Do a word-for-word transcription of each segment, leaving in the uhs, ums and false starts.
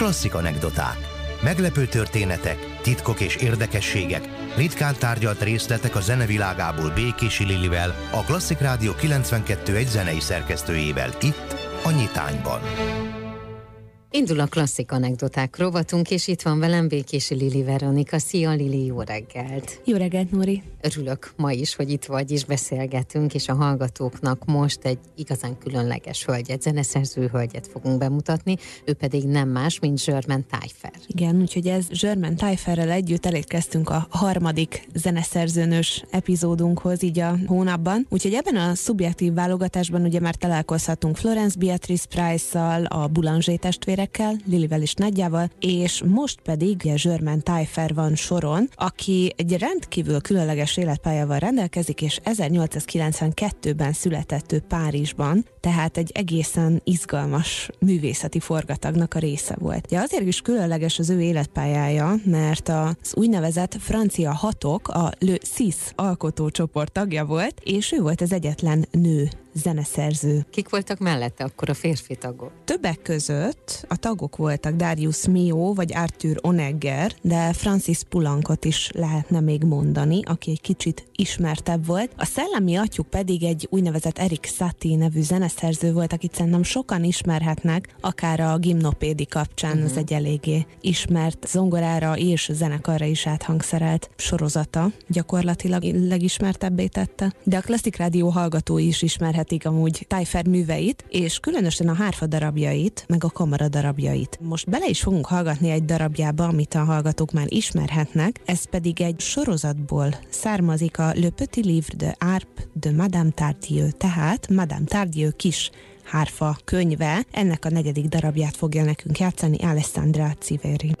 klasszik anekdoták, meglepő történetek, titkok és érdekességek, ritkán tárgyalt részletek a zenevilágából Békési Lilivel, a Klasszik Rádió kilencvenkettő egy zenei szerkesztőjével itt, a Nyitányban. Indul a klasszik anekdoták rovatunk, és itt van velem Békési Lili Veronika. Szia Lili, jó reggelt! Jó reggelt, Nóri! Örülök ma is, hogy itt vagy, és beszélgetünk, és a hallgatóknak most egy igazán különleges hölgyet, zeneszerző hölgyet fogunk bemutatni, ő pedig nem más, mint Germaine Tailleferre. Igen, úgyhogy ez Germaine Tailleferrel együtt elérkeztünk a harmadik zeneszerzőnős epizódunkhoz így a hónapban, úgyhogy ebben a szubjektív válogatásban ugye már találkozhatunk Florence Beatrice Price-szal, a Boulanger testvérek, Lilivel és Nagyjával, és most pedig Germaine Tailleferre van soron, aki egy rendkívül különleges életpályával rendelkezik, és ezernyolcszázkilencvenkettőben született ő Párizsban, tehát egy egészen izgalmas művészeti forgatagnak a része volt. De azért is különleges az ő életpályája, mert az úgynevezett francia hatok, a Les Six alkotócsoport tagja volt, és ő volt az egyetlen nő zeneszerző. Kik voltak mellette akkor a férfi tagok? Többek között a tagok voltak Darius Milhaud vagy Arthur Honegger, de Francis Poulencot is lehetne még mondani, aki egy kicsit ismertebb volt. A szellemi atyuk pedig egy úgynevezett Eric Satie nevű zeneszerző volt, akit szerintem sokan ismerhetnek, akár a Gimnopédi kapcsán, uh-huh. az egy eléggé ismert zongorára és zenekarra is áthangszerelt sorozata, gyakorlatilag legismertebbé tette. De a Klasszik Rádió hallgatói is ismerhet amúgy Tailleferre műveit, és különösen a hárfa darabjait, meg a kamara darabjait. Most bele is fogunk hallgatni egy darabjába, amit a hallgatók már ismerhetnek, ez pedig egy sorozatból származik, a Le Petit Livre de Arpes de Madame Tardieu, tehát Madame Tardieu kis hárfa könyve. Ennek a negyedik darabját fogja nekünk játszani Alessandra Civeri.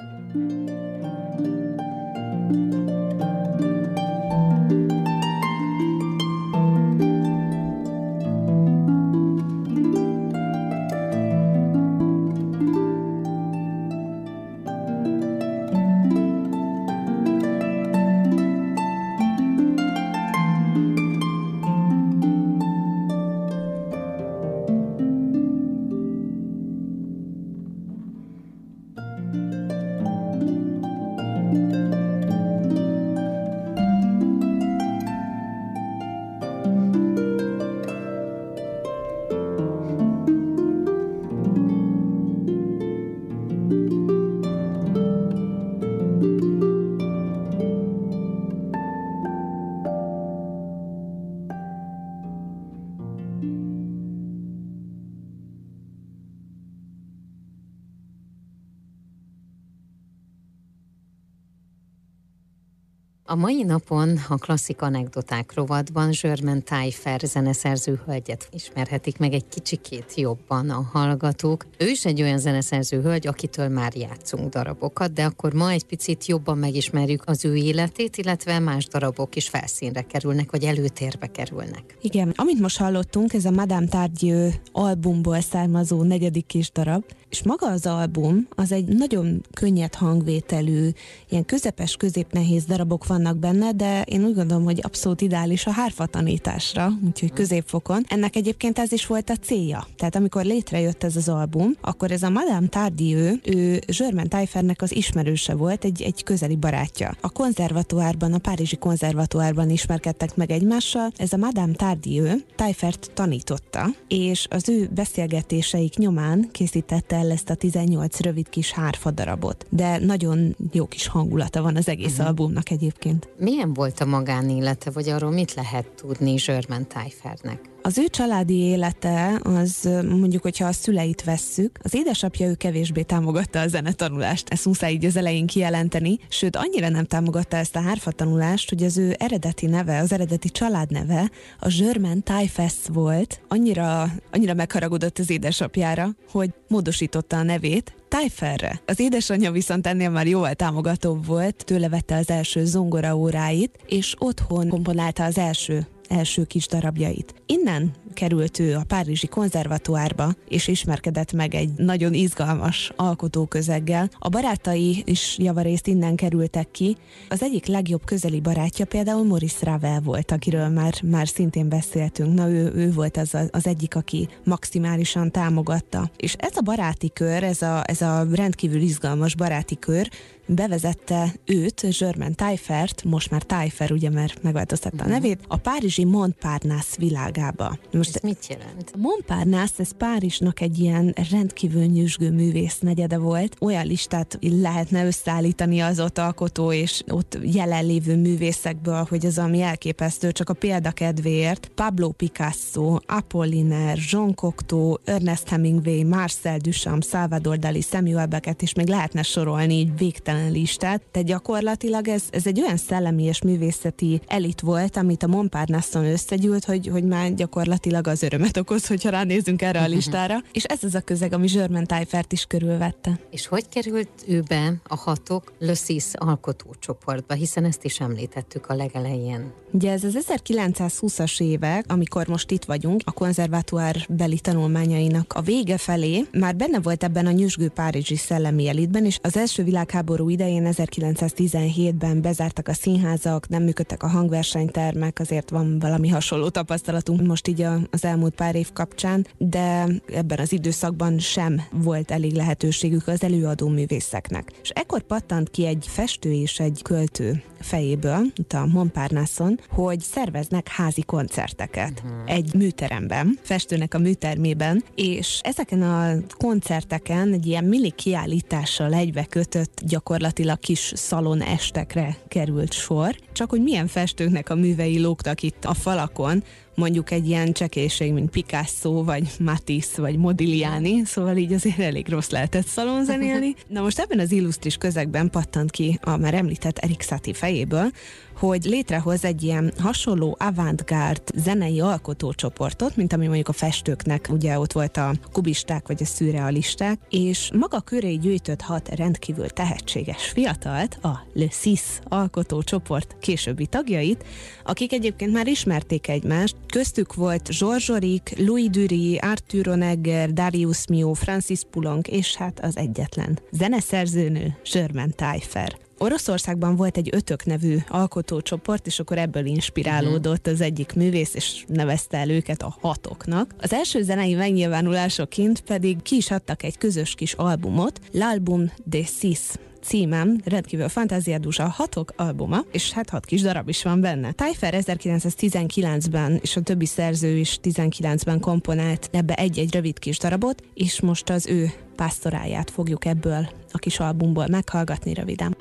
A mai napon a klasszik anekdoták rovatban Germaine Tailleferre zeneszerző hölgyet ismerhetik meg egy kicsikét jobban a hallgatók. Ő is egy olyan zeneszerző hölgy, akitől már játszunk darabokat, de akkor ma egy picit jobban megismerjük az ő életét, illetve más darabok is felszínre kerülnek, vagy előtérbe kerülnek. Igen, amit most hallottunk, ez a Madame Tardieu albumból származó negyedik kis darab, és maga az album, az egy nagyon könnyed hangvételű, ilyen közepes, középnehéz darabok van benne, de én úgy gondolom, hogy abszolút ideális a hárfa tanításra, úgyhogy középfokon. Ennek egyébként ez is volt a célja. Tehát amikor létrejött ez az album, akkor ez a Madame Tardieu, ő Germaine Tailleferre-nek az ismerőse volt, egy, egy közeli barátja. A konzervatoárban, a párizsi konzervatoárban ismerkedtek meg egymással, ez a Madame Tardieu Tailleferre-t tanította, és az ő beszélgetéseik nyomán készítette el ezt a tizennyolc rövid kis hárfa darabot. De nagyon jó kis hangulata van az egész uh-huh. albumnak egyébként. Milyen volt a magánélete, vagy arról mit lehet tudni Germaine Tailleferre-nek? Az ő családi élete, az mondjuk, hogyha a szüleit vesszük, az édesapja ő kevésbé támogatta a zenetanulást, ezt muszáj így az elején kijelenteni, sőt annyira nem támogatta ezt a hárfatanulást, hogy az ő eredeti neve, az eredeti családneve a Germaine Tailleferre volt, annyira, annyira megharagudott az édesapjára, hogy módosította a nevét Tailleferre. Az édesanyja viszont ennél már jóval támogatóbb volt, tőle vette az első zongoraóráit, és otthon komponálta az első első kis darabjait. Innen került ő a párizsi konzervatuárba, és ismerkedett meg egy nagyon izgalmas alkotóközeggel. A barátai is javarészt innen kerültek ki. Az egyik legjobb közeli barátja például Maurice Ravel volt, akiről már, már szintén beszéltünk. Na ő, ő volt az, a, az egyik, aki maximálisan támogatta. És ez a baráti kör, ez a, ez a rendkívül izgalmas baráti kör bevezette őt, Germaine Tailleferre-t, most már Tailleferre, ugye, mert megváltoztatta uh-huh. a nevét, a párizsi Montparnasse világába. Most ez mit jelent? Montparnasse, ez Párizsnak egy ilyen rendkívül nyüzsgő művész negyede volt. Olyan listát lehetne összeállítani az ott alkotó és ott jelenlévő művészekből, hogy az, ami elképesztő, csak a példakedvéért. Pablo Picasso, Apollinaire, Jean Cocteau, Ernest Hemingway, Marcel Duchamp, Salvador Dali, Samuel Beckett, és még lehetne sorolni így végtelen listát. Tehát gyakorlatilag ez, ez egy olyan szellemi és művészeti elit volt, amit a Montparnasse-on összegyűlt, hogy, hogy már gyakorlatilag az örömet okoz, hogyha ránézünk erre a listára. És ez az a közeg, ami Germaine Tailleferre-t is körülvette. És hogy került ő be a hatok Les Six alkotócsoportba, hiszen ezt is említettük a legelején. Ugye ez az ezerkilencszázhúszas évek, amikor most itt vagyunk, a konzervatuár beli tanulmányainak a vége felé, már benne volt ebben a nyüzsgő párizsi szellemi elitben, és az első világháború idején ezerkilencszáztizenhétben bezártak a színházak, nem működtek a hangversenytermek, azért van valami hasonló tapasztalatunk most így az elmúlt pár év kapcsán, de ebben az időszakban sem volt elég lehetőségük az előadó művészeknek. És ekkor pattant ki egy festő és egy költő fejéből, itt a Montparnasse-on, hogy szerveznek házi koncerteket egy műteremben, festőnek a műtermében, és ezeken a koncerteken egy ilyen mini kiállítással egybekötött gyakorlatilag kis szalon estekre került sor, csak hogy milyen festőknek a művei lógtak itt a falakon, mondjuk egy ilyen csekélység, mint Picasso, vagy Matisse, vagy Modigliani, szóval így azért elég rossz lehetett szalonzenélni. Na most ebben az illusztris közegben pattant ki a már említett Eric Satie fejéből, hogy létrehoz egy ilyen hasonló avantgárd zenei alkotócsoportot, mint ami mondjuk a festőknek, ugye ott volt a kubisták vagy a szürrealisták, és maga köré gyűjtött hat rendkívül tehetséges fiatalt, a Les Six alkotócsoport későbbi tagjait, akik egyébként már ismerték egymást. Köztük volt Georges Auric, Louis Durey, Arthur Honegger, Darius Milhaud, Francis Poulenc, és hát az egyetlen zeneszerzőnő, Germaine Tailleferre. Oroszországban volt egy Ötök nevű alkotócsoport, és akkor ebből inspirálódott az egyik művész, és nevezte el őket a hatoknak. Az első zenei megnyilvánulásoként pedig ki is adtak egy közös kis albumot, L'Album de Six címen, rendkívül fantáziádús a hatok albuma, és hát hat kis darab is van benne. Tailleferre ezerkilencszáztizenkilencben, és a többi szerző is tizenkilencben komponált ebbe egy-egy rövid kis darabot, és most az ő pásztoráját fogjuk ebből a kis albumból meghallgatni röviden.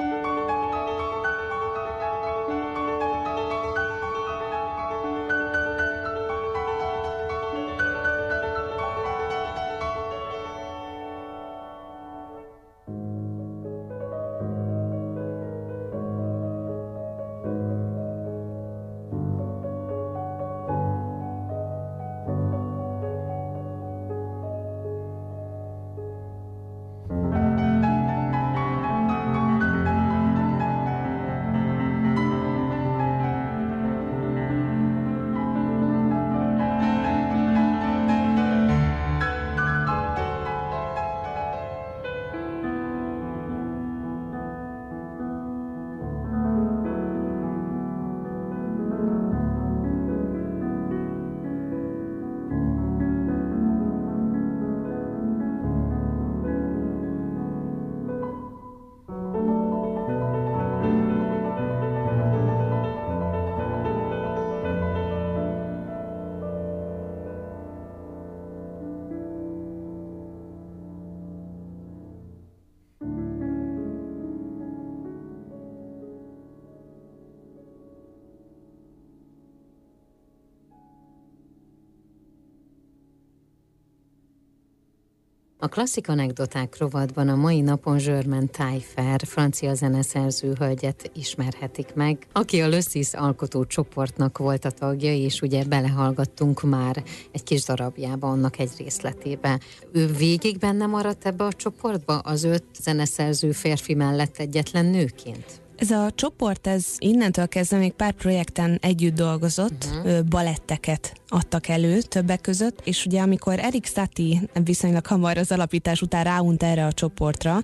A klasszik anekdoták rovatban a mai napon Germaine Tailleferre, francia zeneszerző hölgyet ismerhetik meg, aki a Les Six alkotó csoportnak volt a tagja, és ugye belehallgattunk már egy kis darabjába, annak egy részletébe. Ő végig benne maradt ebbe a csoportba, az öt zeneszerző férfi mellett egyetlen nőként? Ez a csoport, ez innentől kezdve még pár projekten együtt dolgozott, uh-huh. baletteket adtak elő többek között, és ugye amikor Eric Satie viszonylag hamar az alapítás után ráunt erre a csoportra,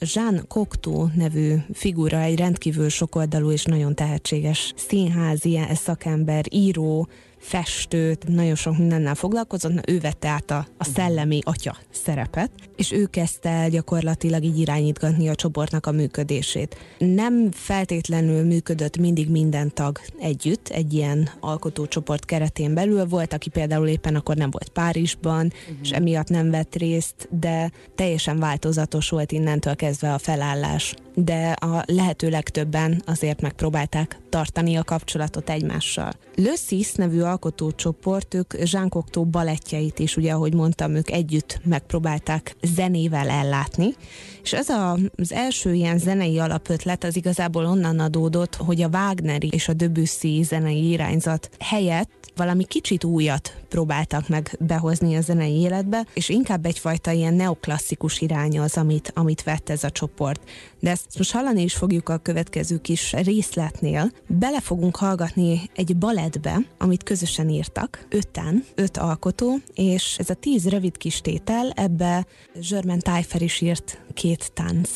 Jean Cocteau nevű figura, egy rendkívül sokoldalú és nagyon tehetséges színházi szakember, író, festő, nagyon sok mindennel foglalkozott, na, ő vette át a, a szellemi atya szerepet, és ő kezdte el gyakorlatilag így irányítgatni a csoportnak a működését. Nem feltétlenül működött mindig minden tag együtt, egy ilyen alkotócsoport keretén belül volt, aki például éppen akkor nem volt Párizsban, uh-huh. és emiatt nem vett részt, de teljesen változatos volt innentől kezdve a felállás. De a lehető legtöbben azért megpróbálták tartani a kapcsolatot egymással. Les Six nevű alkotócsoport, ők Jean Cocteau balettjeit is, ugye ahogy mondtam, ők együtt megpróbálták zenével ellátni, és ez a, az első ilyen zenei alapötlet az igazából onnan adódott, hogy a Wagneri és a Debussy zenei irányzat helyett valami kicsit újat próbáltak meg behozni a zenei életbe, és inkább egyfajta ilyen neoklasszikus irány az, amit, amit vett ez a csoport. De ezt most hallani is fogjuk a következő kis részletnél. Bele fogunk hallgatni egy balettbe, amit közösen írtak, öten, öt alkotó, és ez a tíz rövid kis tétel, ebbe Germaine Tailleferre is írt két tánc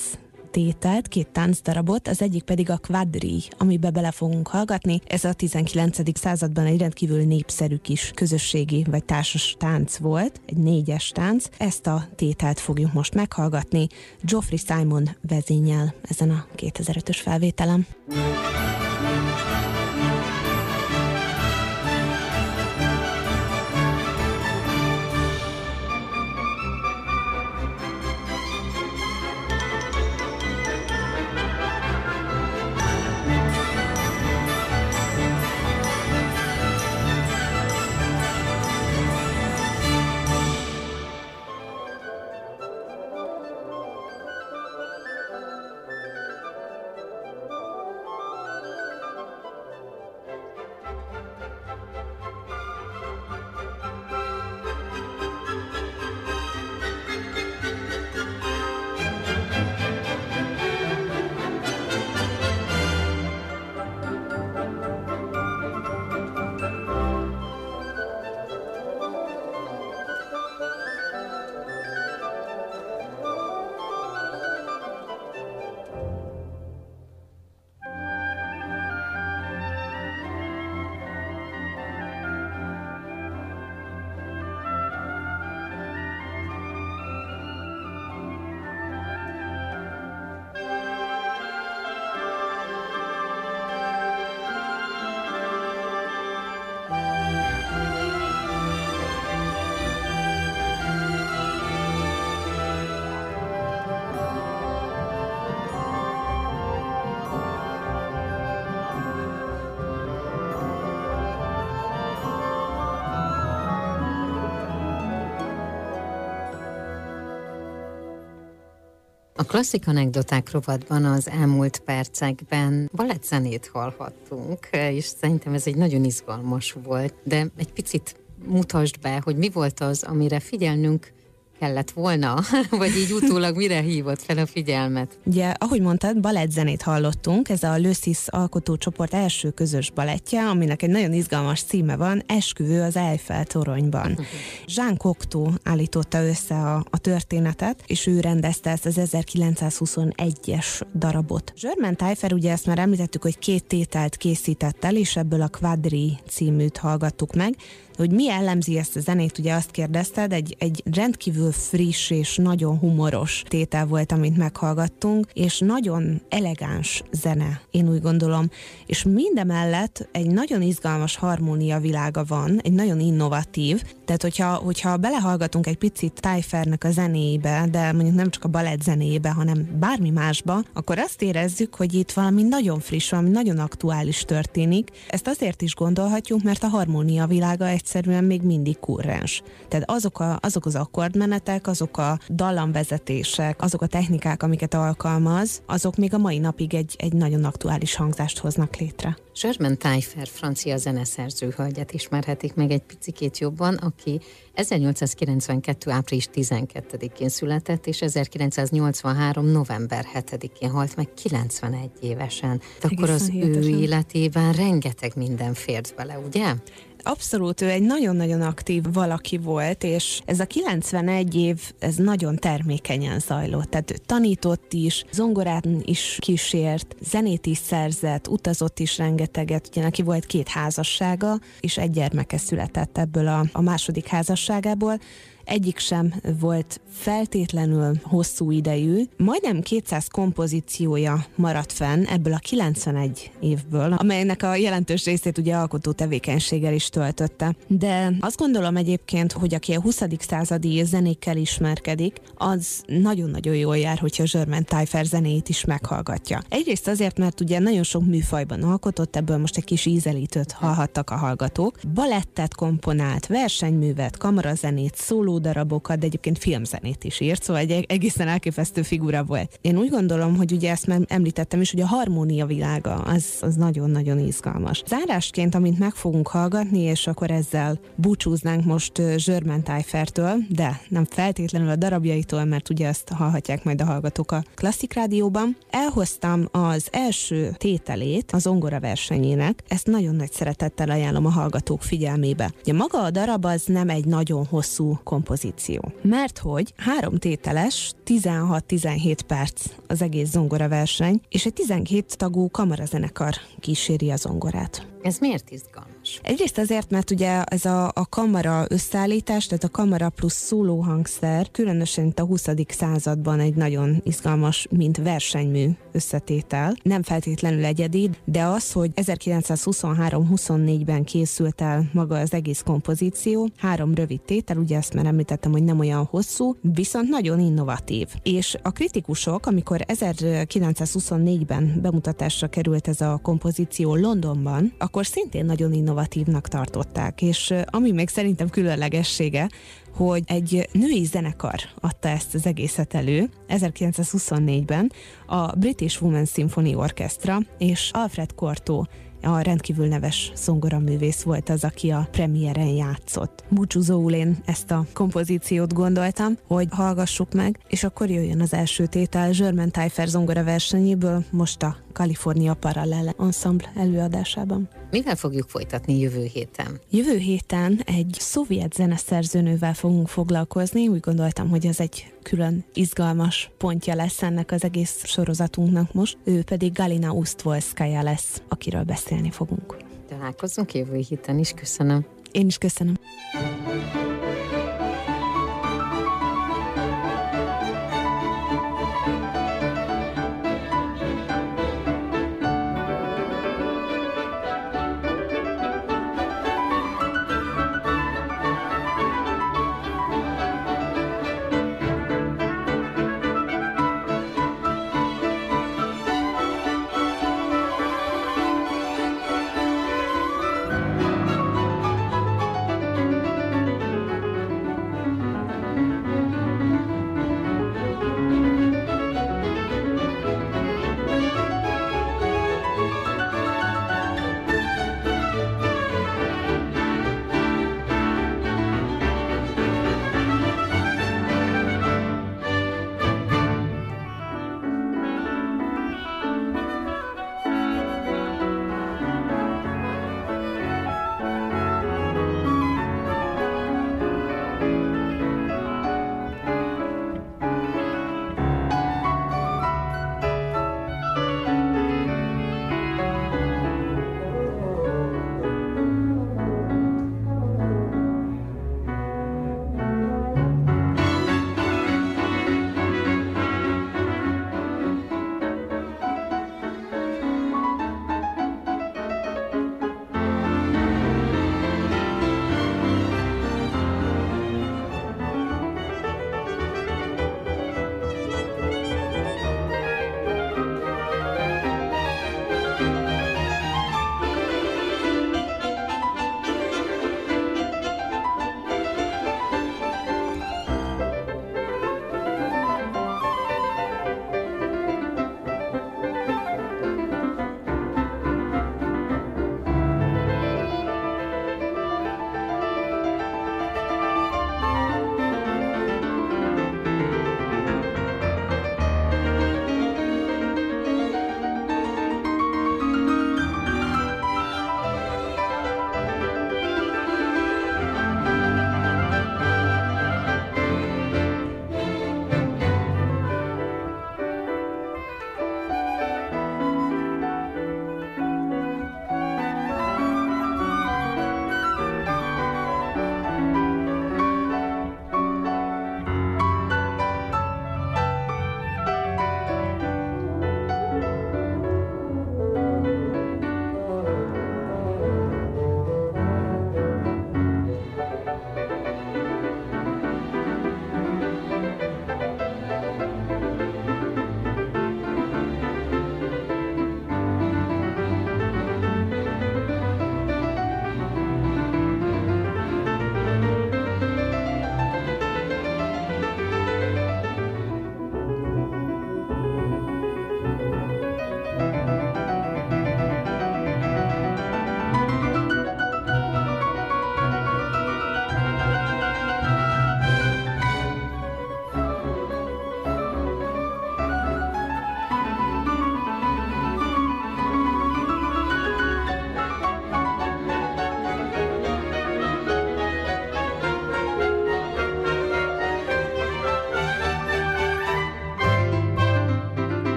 tételt, két táncdarabot, az egyik pedig a quadrille, amiben bele fogunk hallgatni. Ez a tizenkilencedik században egy rendkívül népszerű kis közösségi vagy társas tánc volt, egy négyes tánc. Ezt a tételt fogjuk most meghallgatni Geoffrey Simon vezénnyel ezen a kétezer-ötös felvételem. A klasszik anekdoták rovatban az elmúlt percekben balettzenét hallhattunk, és szerintem ez egy nagyon izgalmas volt, de egy picit mutasd be, hogy mi volt az, amire figyelnünk kellett volna, vagy így utólag mire hívott fel a figyelmet? Ugye, ahogy mondtad, balettzenét hallottunk, ez a Les Six alkotócsoport első közös balettje, aminek egy nagyon izgalmas címe van, Esküvő az Elfeltoronyban. Jean Cocteau állította össze a, a történetet, és ő rendezte ezt az ezerkilencszázhuszonegyes darabot. Germaine Tailleferre, ugye ezt már említettük, hogy két tételt készített el, és ebből a Quadrille címűt hallgattuk meg. Hogy mi jellemzi ezt a zenét, ugye azt kérdezted, egy, egy rendkívül friss és nagyon humoros tétel volt, amit meghallgattunk, és nagyon elegáns zene, én úgy gondolom. És mindemellett egy nagyon izgalmas harmónia világa van, egy nagyon innovatív, tehát hogyha, hogyha belehallgatunk egy picit Tailleferre-nek a zenébe, de mondjuk nem csak a balett zenébe, hanem bármi másba, akkor azt érezzük, hogy itt valami nagyon friss, valami nagyon aktuális történik. Ezt azért is gondolhatjuk, mert a harmónia világa egy egyszerűen még mindig kurrens. Tehát azok, a, azok az akkordmenetek, azok a dallamvezetések, azok a technikák, amiket alkalmaz, azok még a mai napig egy, egy nagyon aktuális hangzást hoznak létre. Germaine Tailleferre francia zeneszerző hölgyet ismerhetik meg egy picikét jobban, aki ezernyolcszázkilencvenkettő. április tizenkettedikén született, és ezerkilencszáznyolcvanhárom. november hetedikén halt meg kilencvenegy évesen. Akkor az ő életében rengeteg minden fért bele, ugye? Abszolút, ő egy nagyon-nagyon aktív valaki volt, és ez a kilencvenegy év, ez nagyon termékenyen zajlott. Tehát ő tanított is, zongorát is kísért, zenét is szerzett, utazott is rengeteget, ugye neki volt két házassága, és egy gyermeke született ebből a, a második házasságából. Egyik sem volt feltétlenül hosszú idejű. Majdnem kétszáz kompozíciója maradt fenn ebből a kilencvenegy évből, amelynek a jelentős részét ugye alkotó tevékenységgel is töltötte. De azt gondolom egyébként, hogy aki a huszadik századi zenékkel ismerkedik, az nagyon-nagyon jól jár, hogyha Germaine Tailleferre zenéit is meghallgatja. Egyrészt azért, mert ugye nagyon sok műfajban alkotott, ebből most egy kis ízelítőt hallhattak a hallgatók. Balettet komponált, versenyművet, kamarazenét, szóló darabokat, de egyébként filmzenét is írt, szóval egy egészen elképesztő figura volt. Én úgy gondolom, hogy ugye ezt már említettem is, hogy a harmónia világa az, az nagyon-nagyon izgalmas. Zárásként, amint meg fogunk hallgatni, és akkor ezzel búcsúznánk most Germaine Tailleferre-től, de nem feltétlenül a darabjaitól, mert ugye ezt hallhatják majd a hallgatók a Klasszik Rádióban. Elhoztam az első tételét az zongora versenyének, ezt nagyon nagy szeretettel ajánlom a hallgatók figyelmébe. Ugye maga a darab az nem egy nagyon hosszú kompozíció. Mert hogy három tételes, tizenhat-tizenhét perc az egész zongoraverseny, és egy tizenkét tagú kamarazenekar kíséri a zongorát. Ez miért izgalmas? Egyrészt azért, mert ugye ez a, a kamara összeállítás, tehát a kamara plusz szólóhangszer, különösen itt a huszadik században egy nagyon izgalmas, mint versenymű összetétel. Nem feltétlenül egyedi, de az, hogy ezerkilencszázhuszonhárom-huszonnégyben készült el maga az egész kompozíció, három rövid tétel, ugye ezt már említettem, hogy nem olyan hosszú, viszont nagyon innovatív. És a kritikusok, amikor ezerkilencszázhuszonnégyben bemutatásra került ez a kompozíció Londonban, akkor szintén nagyon innovatívnak tartották, és ami még szerintem különlegessége, hogy egy női zenekar adta ezt az egészet elő ezerkilencszázhuszonnégyben, a British Women Symphony Orchestra, és Alfred Cortó, a rendkívül neves zongoraművész volt az, aki a premiéren játszott. Búcsúzóul én ezt a kompozíciót gondoltam, hogy hallgassuk meg, és akkor jöjjön az első tétel Germaine Tailleferre zongora versenyéből, most a California Parallel Ensemble előadásában. Mivel fogjuk folytatni jövő héten? Jövő héten egy szovjet zeneszerzőnővel fogunk foglalkozni, úgy gondoltam, hogy ez egy külön izgalmas pontja lesz ennek az egész sorozatunknak most, ő pedig Galina Ustvolskaya lesz, akiről beszélünk. Fogunk. Találkozunk jövő héten is, köszönöm. Én is köszönöm.